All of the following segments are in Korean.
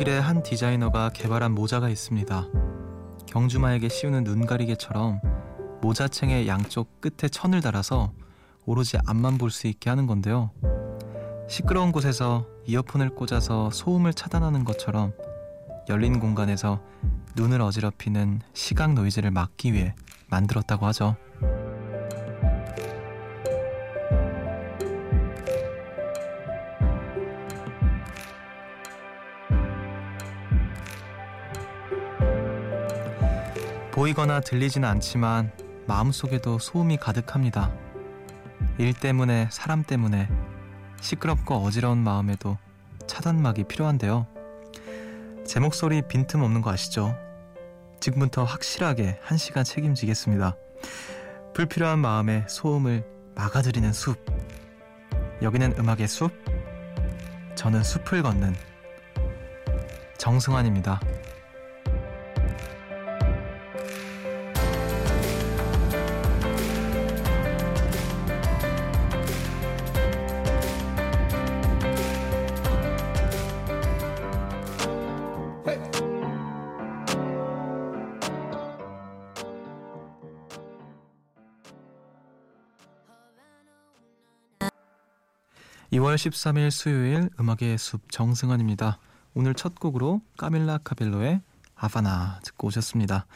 독일의 한 디자이너가 개발한 모자가 있습니다. 경주마에게 씌우는 눈가리개처럼 모자챙의 양쪽 끝에 천을 달아서 오로지 앞만 볼 수 있게 하는 건데요. 시끄러운 곳에서 이어폰을 꽂아서 소음을 차단하는 것처럼 열린 공간에서 눈을 어지럽히는 시각 노이즈를 막기 위해 만들었다고 하죠. 보이거나 들리진 않지만 마음속에도 소음이 가득합니다. 일 때문에, 사람 때문에 시끄럽고 어지러운 마음에도 차단막이 필요한데요. 제 목소리 빈틈없는 거 아시죠? 지금부터 확실하게 1시간 책임지겠습니다. 불필요한 마음의 소음을 막아드리는 숲. 여기는 음악의 숲. 저는 숲을 걷는 정승환입니다. 2월 13일 수요일 음악의 숲 정승환입니다. 오늘 첫 곡으로 까밀라 카벨로의 하바나 듣고 오셨습니다.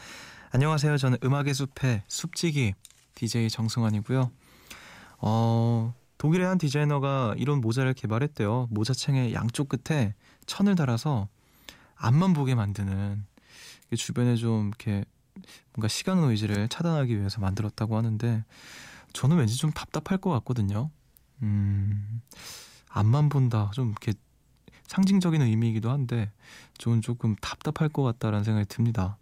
안녕하세요. 저는 음악의 숲의 숲지기 DJ 정승환이고요. 독일의 한 디자이너가 이런 모자를 개발했대요. 모자챙의 양쪽 끝에 천을 달아서 앞만 보게 만드는, 주변에 좀 이렇게 뭔가 시각 노이즈를 차단하기 위해서 만들었다고 하는데, 저는 왠지 좀 답답할 것 같거든요. 앞만 본다, 좀 이렇게 상징적인 의미이기도 한데 저는 조금 답답할 것 같다라는 생각이 듭니다.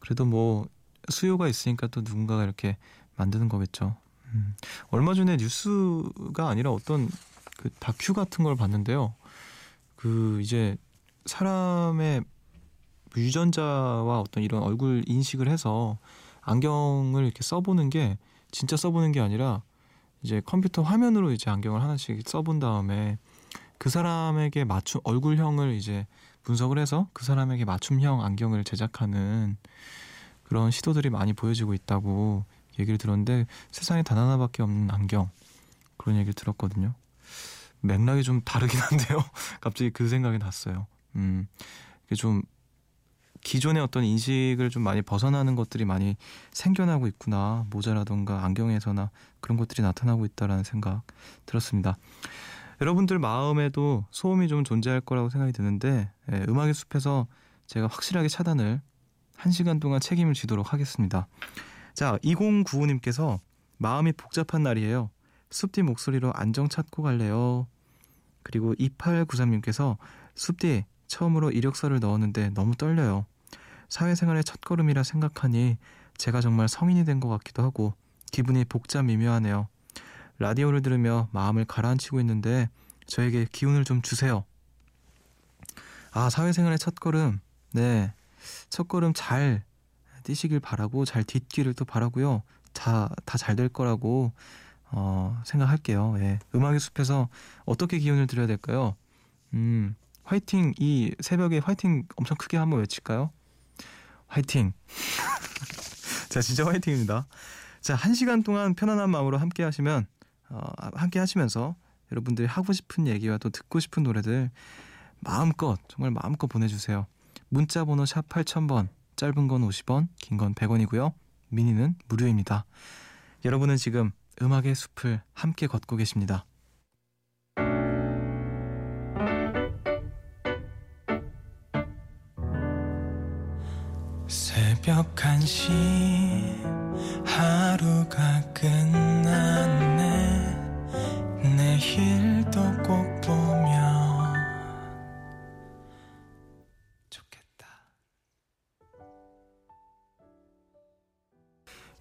그래도 뭐 수요가 있으니까 또 누군가가 이렇게 만드는 거겠죠. 얼마 전에 뉴스가 아니라 어떤 그 다큐 같은 걸 봤는데요. 그 이제 사람의 유전자와 어떤 이런 얼굴 인식을 해서 안경을 이렇게 써보는 게, 진짜 써보는 게 아니라 이제 컴퓨터 화면으로 이제 안경을 하나씩 써본 다음에 그 사람에게 맞춤 얼굴형을 이제 분석을 해서 그 사람에게 맞춤형 안경을 제작하는 그런 시도들이 많이 보여지고 있다고 얘기를 들었는데, 세상에 단 하나밖에 없는 안경, 그런 얘기를 들었거든요. 맥락이 좀 다르긴 한데요. 갑자기 그 생각이 났어요. 이게 좀 기존의 어떤 인식을 좀 많이 벗어나는 것들이 많이 생겨나고 있구나. 모자라던가 안경에서나 그런 것들이 나타나고 있다라는 생각 들었습니다. 여러분들 마음에도 소음이 좀 존재할 거라고 생각이 드는데, 음악의 숲에서 제가 확실하게 차단을 1시간 동안 책임을 지도록 하겠습니다. 자, 2095님께서 마음이 복잡한 날이에요. 숲디 목소리로 안정 찾고 갈래요. 그리고 2893님께서 숲디 처음으로 이력서를 넣었는데 너무 떨려요. 사회생활의 첫걸음이라 생각하니 제가 정말 성인이 된 것 같기도 하고 기분이 복잡 미묘하네요. 라디오를 들으며 마음을 가라앉히고 있는데 저에게 기운을 좀 주세요. 아, 사회생활의 첫걸음. 네, 첫걸음 잘 뛰시길 바라고 잘 딛기를 또 바라고요. 다 잘 될 거라고 생각할게요. 예. 음악의 숲에서 어떻게 기운을 드려야 될까요? 화이팅! 이 새벽에 화이팅 엄청 크게 한번 외칠까요? 화이팅! 자, 진짜 화이팅입니다. 자, 1시간 동안 편안한 마음으로 함께 하시면, 함께 하시면서 여러분들이 하고 싶은 얘기와 또 듣고 싶은 노래들 마음껏, 정말 마음껏 보내주세요. 문자번호 샵 8000번, 짧은 건 50원, 긴 건 100원이고요. 미니는 무료입니다. 여러분은 지금 음악의 숲을 함께 걷고 계십니다. 새벽 1시 하루가 끝났네. 내일도 꼭 보면 좋겠다.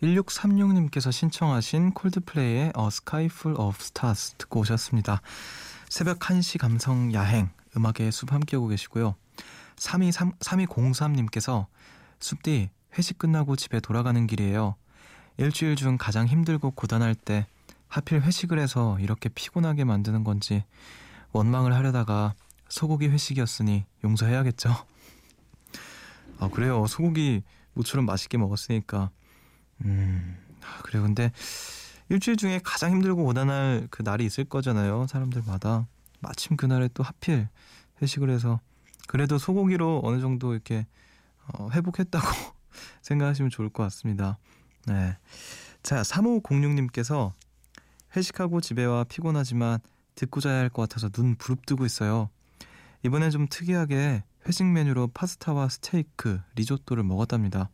1636님께서 신청하신 콜드플레이의 A Sky Full of Stars 듣고 오셨습니다. 새벽 1시 감성 야행 음악의 숲 함께하고 계시고요. 3203님께서 숲디, 회식 끝나고 집에 돌아가는 길이에요. 일주일 중 가장 힘들고 고단할 때 하필 회식을 해서 이렇게 피곤하게 만드는 건지 원망을 하려다가 소고기 회식이었으니 용서해야겠죠. 아 그래요. 소고기 모처럼 맛있게 먹었으니까. 그래요. 근데 일주일 중에 가장 힘들고 고단할 그 날이 있을 거잖아요. 사람들마다. 마침 그날에 또 하필 회식을 해서 그래도 소고기로 어느 정도 이렇게 회복했다고 생각하시면 좋을 것 같습니다. 네. 자, 3506님께서 회식하고 집에 와 피곤하지만 듣고 자야 할 것 같아서 눈 부릅뜨고 있어요. 이번에 좀 특이하게 회식 메뉴로 파스타와 스테이크, 리조또를 먹었답니다.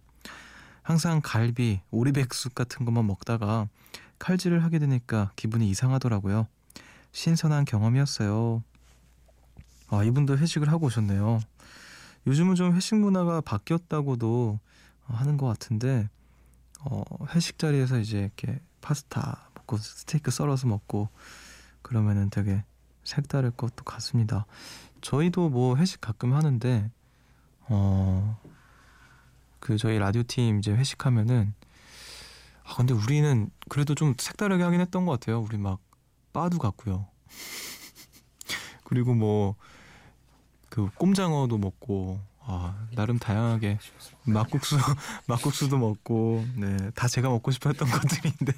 항상 갈비, 오리백숙 같은 것만 먹다가 칼질을 하게 되니까 기분이 이상하더라고요. 신선한 경험이었어요. 아, 이분도 회식을 하고 오셨네요. 요즘은 좀 회식 문화가 바뀌었다고도 하는 것 같은데 회식 자리에서 이제 이렇게 파스타 먹고 스테이크 썰어서 먹고 그러면은 되게 색다를 것도 같습니다. 저희도 뭐 회식 가끔 하는데 그 저희 라디오 팀 이제 회식하면은 아 근데 우리는 그래도 좀 색다르게 하긴 했던 것 같아요. 우리 막 빠도 갔고요. 그리고 뭐 그 꼼장어도 먹고 아 나름 다양하게 막국수도 먹고 네 다 제가 먹고 싶었던 것들인데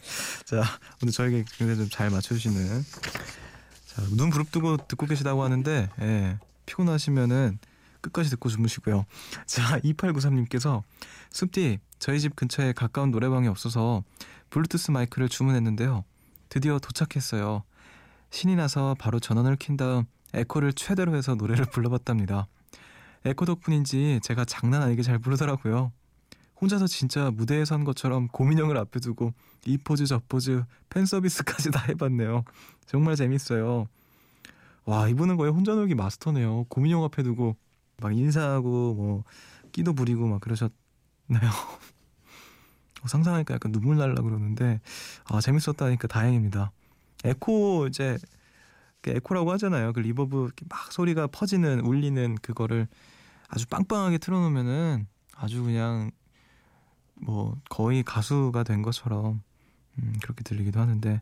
자 오늘 저에게 굉장히 좀 잘 맞춰주시는 자 눈 부릅뜨고 듣고 계시다고 하는데 예, 피곤하시면은 끝까지 듣고 주무시고요. 자 2893님께서 숲디 저희 집 근처에 가까운 노래방이 없어서 블루투스 마이크를 주문했는데요. 드디어 도착했어요. 신이 나서 바로 전원을 킨 다음 에코를 최대로 해서 노래를 불러봤답니다. 에코 덕분인지 제가 장난 아니게 잘 부르더라고요. 혼자서 진짜 무대에서 한 것처럼 고민형을 앞에 두고 이 포즈 저 포즈 팬 서비스까지 다 해봤네요. 정말 재밌어요. 와 이분은 거의 혼자 놀기 마스터네요. 고민형 앞에 두고 막 인사하고 뭐 끼도 부리고 막 그러셨나요? 상상하니까 약간 눈물 날라 그러는데 아 재밌었다니까 다행입니다. 에코 이제 에코라고 하잖아요. 그 리버브 이렇게 막 소리가 퍼지는 울리는 그거를 아주 빵빵하게 틀어놓으면은 아주 그냥 뭐 거의 가수가 된 것처럼 그렇게 들리기도 하는데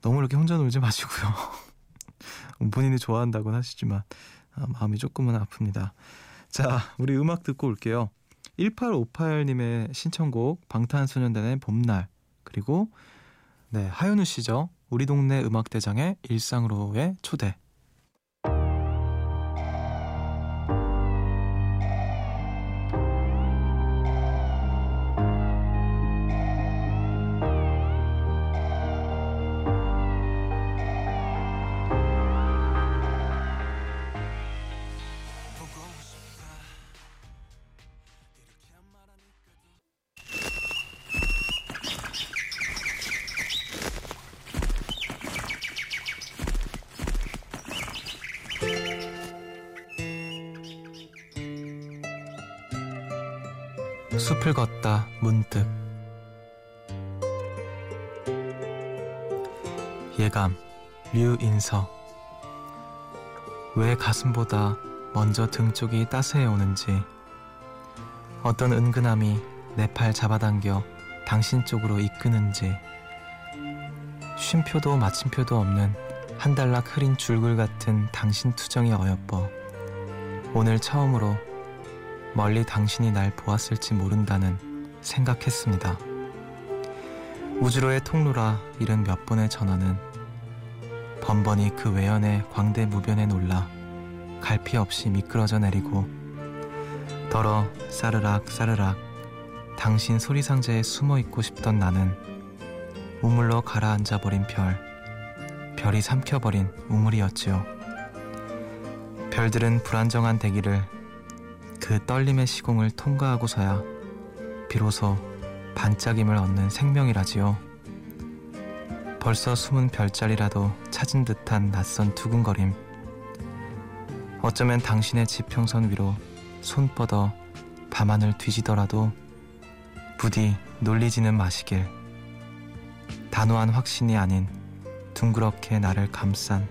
너무 이렇게 혼자 놀지 마시고요. 본인이 좋아한다고는 하시지만 아, 마음이 조금은 아픕니다. 자 우리 음악 듣고 올게요. 1858님의 신청곡 방탄소년단의 봄날 그리고 네 하윤우 씨죠. 우리 동네 음악대장의 일상으로의 초대. 숲을 걷다 문득 예감 류인서 왜 가슴보다 먼저 등 쪽이 따스해 오는지 어떤 은근함이 내 팔 잡아당겨 당신 쪽으로 이끄는지 쉼표도 마침표도 없는 한 달락 흐린 줄글 같은 당신 투정이 어여뻐 오늘 처음으로 멀리 당신이 날 보았을지 모른다는 생각했습니다. 우주로의 통로라 이른 몇 번의 전화는 번번이 그 외연의 광대무변에 놀라 갈피 없이 미끄러져 내리고 더러 싸르락 싸르락 당신 소리상자에 숨어있고 싶던 나는 우물로 가라앉아버린 별이 삼켜버린 우물이었지요. 별들은 불안정한 대기를 그 떨림의 시공을 통과하고서야 비로소 반짝임을 얻는 생명이라지요. 벌써 숨은 별자리라도 찾은 듯한 낯선 두근거림. 어쩌면 당신의 지평선 위로 손 뻗어 밤하늘 뒤지더라도 부디 놀리지는 마시길. 단호한 확신이 아닌 둥그렇게 나를 감싼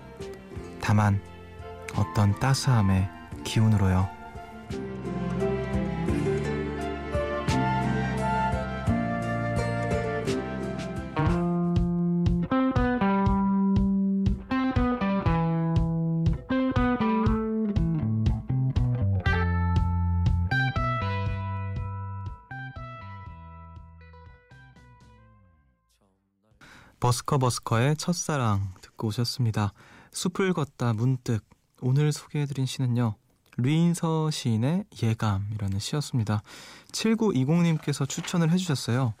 다만 어떤 따스함의 기운으로요. 버스커버스커의 첫사랑 듣고 오셨습니다. 숲을 걷다 문득, 오늘 소개해드린 시는요, 류인서 시인의 예감이라는 시였습니다. 7920님께서 추천을 해주셨어요.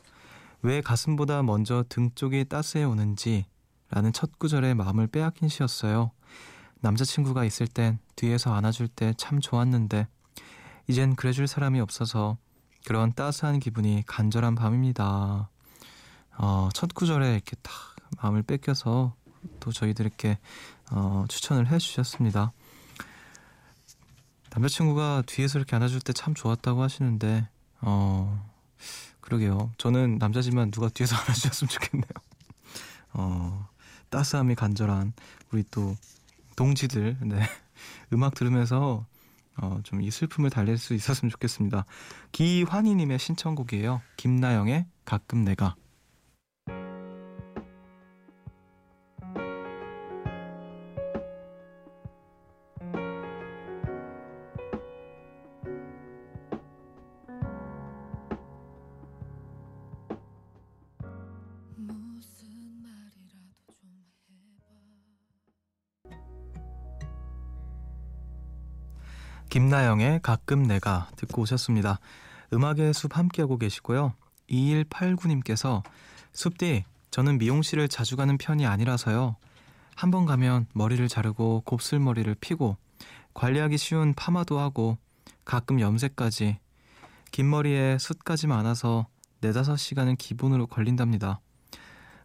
왜 가슴보다 먼저 등 쪽이 따스해 오는지 라는 첫 구절에 마음을 빼앗긴 시였어요. 남자친구가 있을 땐 뒤에서 안아줄 때 참 좋았는데 이젠 그래줄 사람이 없어서 그런 따스한 기분이 간절한 밤입니다. 첫 구절에 이렇게 딱 마음을 뺏겨서 또 저희들께 추천을 해주셨습니다. 남자친구가 뒤에서 이렇게 안아줄 때 참 좋았다고 하시는데 그러게요. 저는 남자지만 누가 뒤에서 안아주셨으면 좋겠네요. 따스함이 간절한 우리 또 동지들, 네, 음악 들으면서 좀 이 슬픔을 달랠 수 있었으면 좋겠습니다. 기환희님의 신청곡이에요. 김나영의 가끔 내가. 김나영의 가끔 내가 듣고 오셨습니다. 음악의 숲 함께하고 계시고요. 2189님께서 숲디, 저는 미용실을 자주 가는 편이 아니라서요. 한번 가면 머리를 자르고 곱슬머리를 피고 관리하기 쉬운 파마도 하고 가끔 염색까지, 긴 머리에 숱까지 많아서 4-5시간은 기본으로 걸린답니다.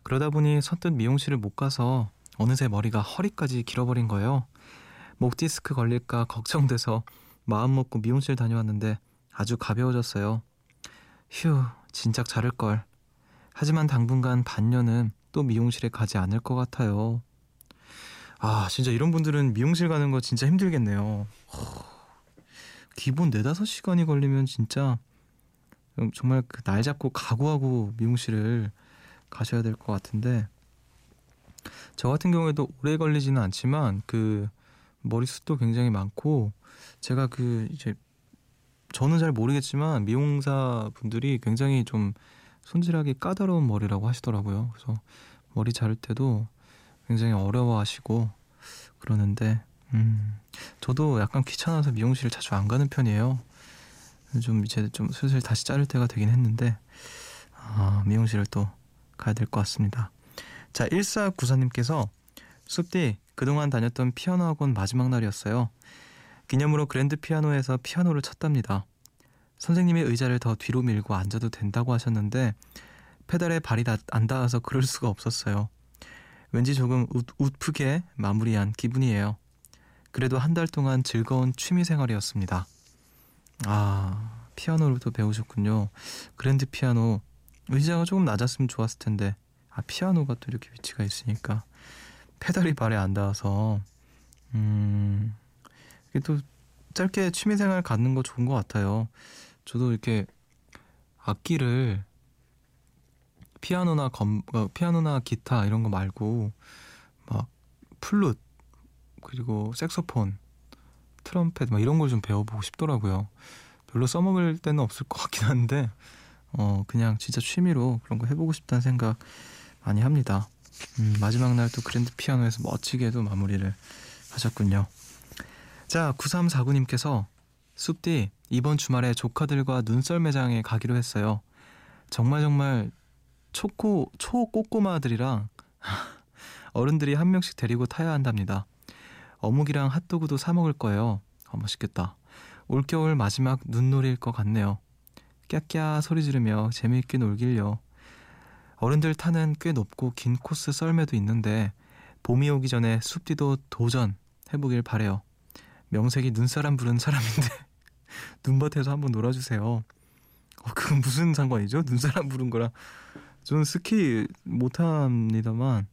그러다 보니 선뜻 미용실을 못 가서 어느새 머리가 허리까지 길어버린 거예요. 목 디스크 걸릴까 걱정돼서 마음 먹고 미용실 다녀왔는데 아주 가벼워졌어요. 휴, 진작 자를걸. 하지만 당분간 반년은 또 미용실에 가지 않을 것 같아요. 아, 진짜 이런 분들은 미용실 가는 거 진짜 힘들겠네요. 기본 4-5시간이 걸리면 진짜 정말 그 날 잡고 각오하고 미용실을 가셔야 될 것 같은데, 저 같은 경우에도 오래 걸리지는 않지만 그 머리숱도 굉장히 많고, 제가 그 이제 저는 잘 모르겠지만 미용사 분들이 굉장히 좀 손질하기 까다로운 머리라고 하시더라고요. 그래서 머리 자를 때도 굉장히 어려워하시고 그러는데, 저도 약간 귀찮아서 미용실을 자주 안 가는 편이에요. 좀 이제 좀 슬슬 다시 자를 때가 되긴 했는데 미용실을 또 가야 될 것 같습니다. 자, 1494님께서 숲디, 그동안 다녔던 피아노 학원 마지막 날이었어요. 기념으로 그랜드 피아노에서 피아노를 쳤답니다. 선생님이 의자를 더 뒤로 밀고 앉아도 된다고 하셨는데 페달에 발이 안 닿아서 그럴 수가 없었어요. 왠지 조금 웃프게 마무리한 기분이에요. 그래도 한 달 동안 즐거운 취미생활이었습니다. 아, 피아노를 또 배우셨군요. 그랜드 피아노, 의자가 조금 낮았으면 좋았을 텐데 피아노가 또 이렇게 위치가 있으니까 페달이 발에 안 닿아서, 이게 또 짧게 취미생활 갖는 거 좋은 것 같아요. 저도 이렇게 악기를 피아노나 기타 이런 거 말고 막 플룻, 그리고 색소폰, 트럼펫 막 이런 걸 좀 배워보고 싶더라고요. 별로 써먹을 데는 없을 것 같긴 한데 그냥 진짜 취미로 그런 거 해보고 싶다는 생각 많이 합니다. 마지막 날 또 그랜드 피아노에서 멋지게도 마무리를 하셨군요. 자, 9349님께서 숲디, 이번 주말에 조카들과 눈썰 매장에 가기로 했어요. 정말 초꼬꼬마들이랑 어른들이 한 명씩 데리고 타야 한답니다. 어묵이랑 핫도그도 사 먹을 거예요. 맛있겠다. 올겨울 마지막 눈놀이일 것 같네요. 깨깨 소리 지르며 재미있게 놀길요. 어른들 타는 꽤 높고 긴 코스 썰매도 있는데 봄이 오기 전에 숲디도 도전해보길 바래요. 명색이 눈사람 부른 사람인데 눈밭에서 한번 놀아주세요. 그건 무슨 상관이죠? 눈사람 부른 거랑. 저는 스키 못합니다만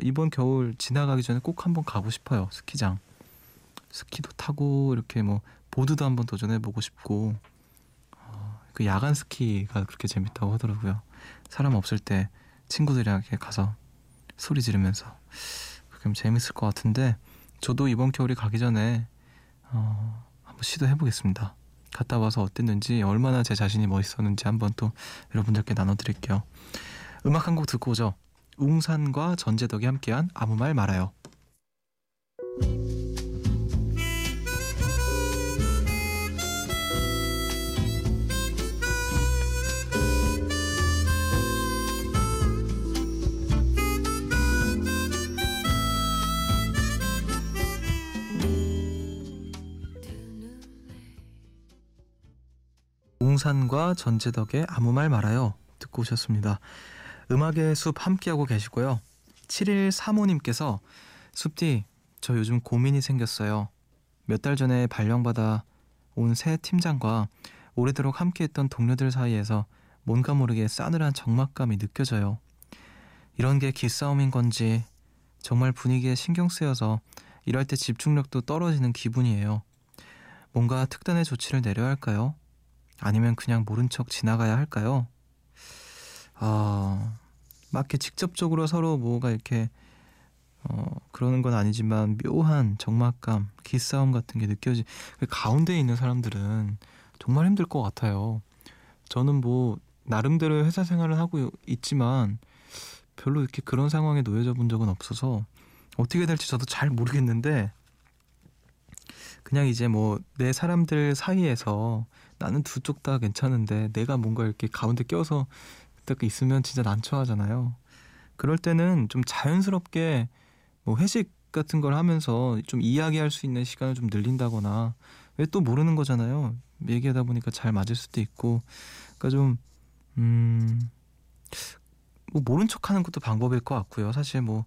이번 겨울 지나가기 전에 꼭 한번 가고 싶어요. 스키장. 스키도 타고 이렇게 뭐 보드도 한번 도전해보고 싶고, 그 야간 스키가 그렇게 재밌다고 하더라고요. 사람 없을 때 친구들이랑 이렇게 가서 소리 지르면서 그렇게 재밌을 것 같은데, 저도 이번 겨울이 가기 전에 한번 시도해보겠습니다. 갔다 와서 어땠는지, 얼마나 제 자신이 멋있었는지 한번 또 여러분들께 나눠드릴게요. 음악 한 곡 듣고 오죠. 웅산과 전재덕이 함께한 아무 말 말아요. 웅산과 전재덕의 아무 말 말아요 듣고 오셨습니다. 음악의 숲 함께하고 계시고요. 7일 3호님께서 숲디, 저 요즘 고민이 생겼어요. 몇 달 전에 발령받아 온 새 팀장과 오래도록 함께했던 동료들 사이에서 뭔가 모르게 싸늘한 적막감이 느껴져요. 이런 게 기싸움인 건지 정말 분위기에 신경 쓰여서 일할 때 집중력도 떨어지는 기분이에요. 뭔가 특단의 조치를 내려야 할까요? 아니면 그냥 모른 척 지나가야 할까요? 막 이렇게 직접적으로 서로 뭐가 이렇게 그러는 건 아니지만 묘한 적막감, 기싸움 같은 게 느껴지고 가운데에 있는 사람들은 정말 힘들 것 같아요. 저는 뭐 나름대로 회사 생활을 하고 있지만 별로 이렇게 그런 상황에 놓여져 본 적은 없어서 어떻게 될지 저도 잘 모르겠는데 그냥 이제 뭐 내 사람들 사이에서 나는 두 쪽 다 괜찮은데 내가 뭔가 이렇게 가운데 껴서 딱 있으면 진짜 난처하잖아요. 그럴 때는 좀 자연스럽게 뭐 회식 같은 걸 하면서 좀 이야기할 수 있는 시간을 좀 늘린다거나, 왜 또 모르는 거잖아요. 얘기하다 보니까 잘 맞을 수도 있고, 그러니까 좀 뭐 모른 척하는 것도 방법일 것 같고요. 사실 뭐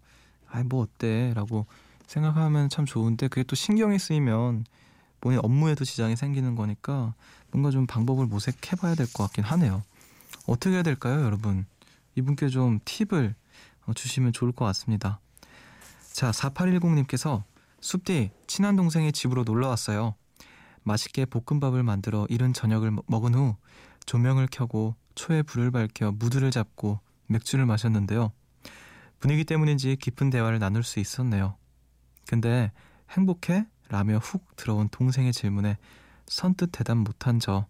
아이 뭐 어때라고 생각하면 참 좋은데 그게 또 신경이 쓰이면 본인 업무에도 지장이 생기는 거니까 뭔가 좀 방법을 모색해봐야 될 것 같긴 하네요. 어떻게 해야 될까요, 여러분? 이분께 좀 팁을 주시면 좋을 것 같습니다. 자, 4810님께서 숲디, 친한 동생이 집으로 놀러 왔어요. 맛있게 볶음밥을 만들어 이른 저녁을 먹은 후 조명을 켜고 초에 불을 밝혀 무드를 잡고 맥주를 마셨는데요. 분위기 때문인지 깊은 대화를 나눌 수 있었네요. 근데 행복해? 라며 훅 들어온 동생의 질문에 선뜻 대답 못한 저.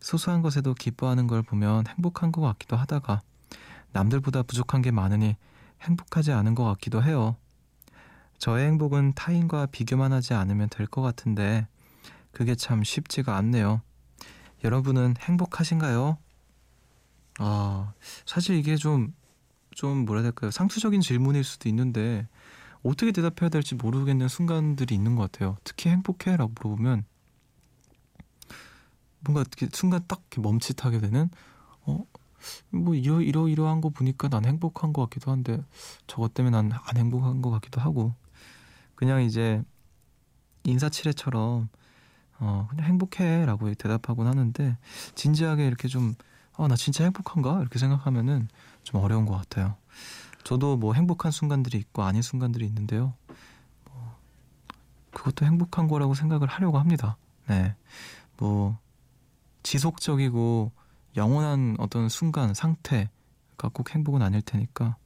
소소한 것에도 기뻐하는 걸 보면 행복한 것 같기도 하다가 남들보다 부족한 게 많으니 행복하지 않은 것 같기도 해요. 저의 행복은 타인과 비교만 하지 않으면 될 것 같은데 그게 참 쉽지가 않네요. 여러분은 행복하신가요? 사실 이게 좀 뭐라 해야 될까요? 상투적인 질문일 수도 있는데 어떻게 대답해야 될지 모르겠는 순간들이 있는 것 같아요. 특히 행복해? 라고 물어보면 뭔가 순간 딱 멈칫하게 되는, 뭐 이러한 거 보니까 난 행복한 것 같기도 한데 저것 때문에 난 안 행복한 것 같기도 하고, 그냥 이제 인사치레처럼 그냥 행복해 라고 대답하곤 하는데, 진지하게 이렇게 좀 나 진짜 행복한가? 이렇게 생각하면은 좀 어려운 것 같아요. 저도 뭐 행복한 순간들이 있고 아닌 순간들이 있는데요. 그것도 행복한 거라고 생각을 하려고 합니다. 네, 뭐 지속적이고 영원한 어떤 순간, 상태가 꼭 행복은 아닐 테니까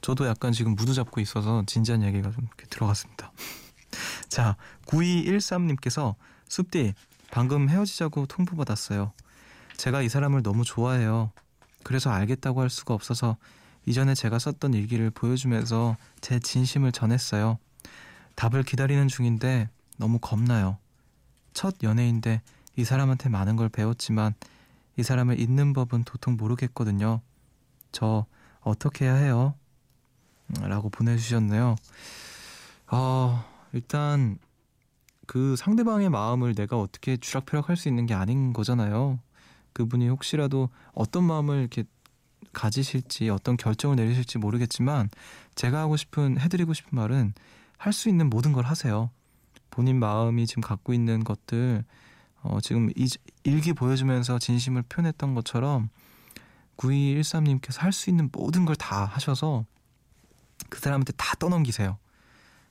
저도 약간 지금 무드 잡고 있어서 진지한 얘기가 좀 이렇게 들어갔습니다. 자, 9213님께서 숲디, 방금 헤어지자고 통보받았어요. 제가 이 사람을 너무 좋아해요. 그래서 알겠다고 할 수가 없어서 이전에 제가 썼던 일기를 보여주면서 제 진심을 전했어요. 답을 기다리는 중인데 너무 겁나요. 첫 연애인데 이 사람한테 많은 걸 배웠지만 이 사람을 잊는 법은 도통 모르겠거든요. 저 어떻게 해야 해요? 라고 보내주셨네요. 일단 그 상대방의 마음을 내가 어떻게 주락펴락할 수 있는 게 아닌 거잖아요. 그분이 혹시라도 어떤 마음을 이렇게 가지실지 어떤 결정을 내리실지 모르겠지만 제가 해드리고 싶은 말은, 할 수 있는 모든 걸 하세요. 본인 마음이 지금 갖고 있는 것들, 지금 일기 보여주면서 진심을 표현했던 것처럼 9213님께서 할 수 있는 모든 걸 다 하셔서 그 사람한테 다 떠넘기세요.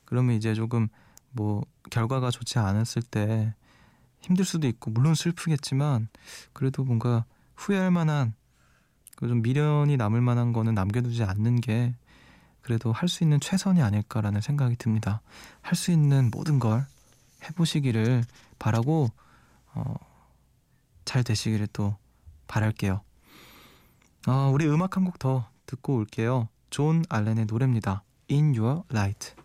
그러면 이제 조금 뭐 결과가 좋지 않았을 때 힘들 수도 있고 물론 슬프겠지만 그래도 뭔가 후회할 만한, 좀 미련이 남을 만한 거는 남겨두지 않는 게 그래도 할 수 있는 최선이 아닐까라는 생각이 듭니다. 할 수 있는 모든 걸 해보시기를 바라고 잘 되시기를 또 바랄게요. 우리 음악 한 곡 더 듣고 올게요. 존 알렌의 노래입니다. In Your Light.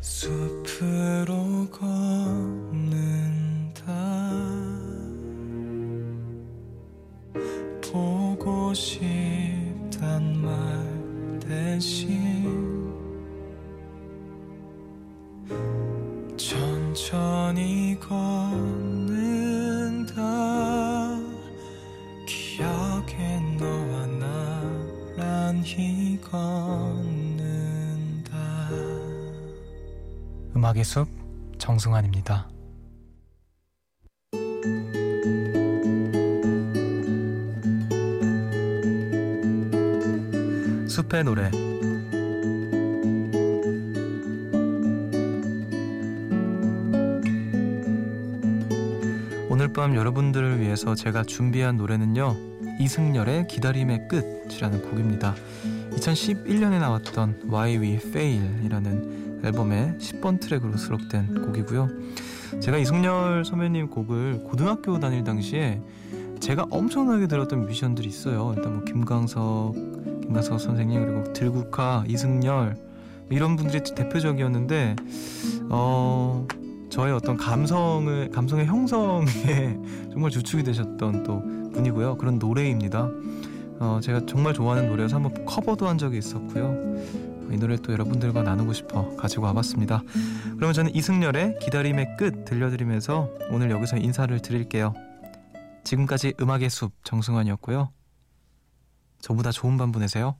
숲으로 걷는다. 보고 싶단 말 대신 천천히 걷는다. 기억에 너와 나란히 걷는다. 음악의 숲 정승환입니다. 숲의 노래. 오늘 밤 여러분들을 위해서 제가 준비한 노래는요, 이승열의 기다림의 끝이라는 곡입니다. 2011년에 나왔던 Why We Fail이라는 앨범의 10번 트랙으로 수록된 곡이고요. 제가 이승열 선배님 곡을 고등학교 다닐 당시에 제가 엄청나게 들었던 뮤지션들이 있어요. 일단 뭐 김강석 선생님, 그리고 들국화, 이승열 이런 분들이 대표적이었는데 저의 어떤 감성의 형성에 정말 주축이 되셨던 또 분이고요. 그런 노래입니다. 제가 정말 좋아하는 노래여서 한번 커버도 한 적이 있었고요. 이 노래 또 여러분들과 나누고 싶어 가지고 와봤습니다. 그러면 저는 이승열의 기다림의 끝 들려드리면서 오늘 여기서 인사를 드릴게요. 지금까지 음악의 숲 정승환이었고요. 저보다 좋은 밤 보내세요.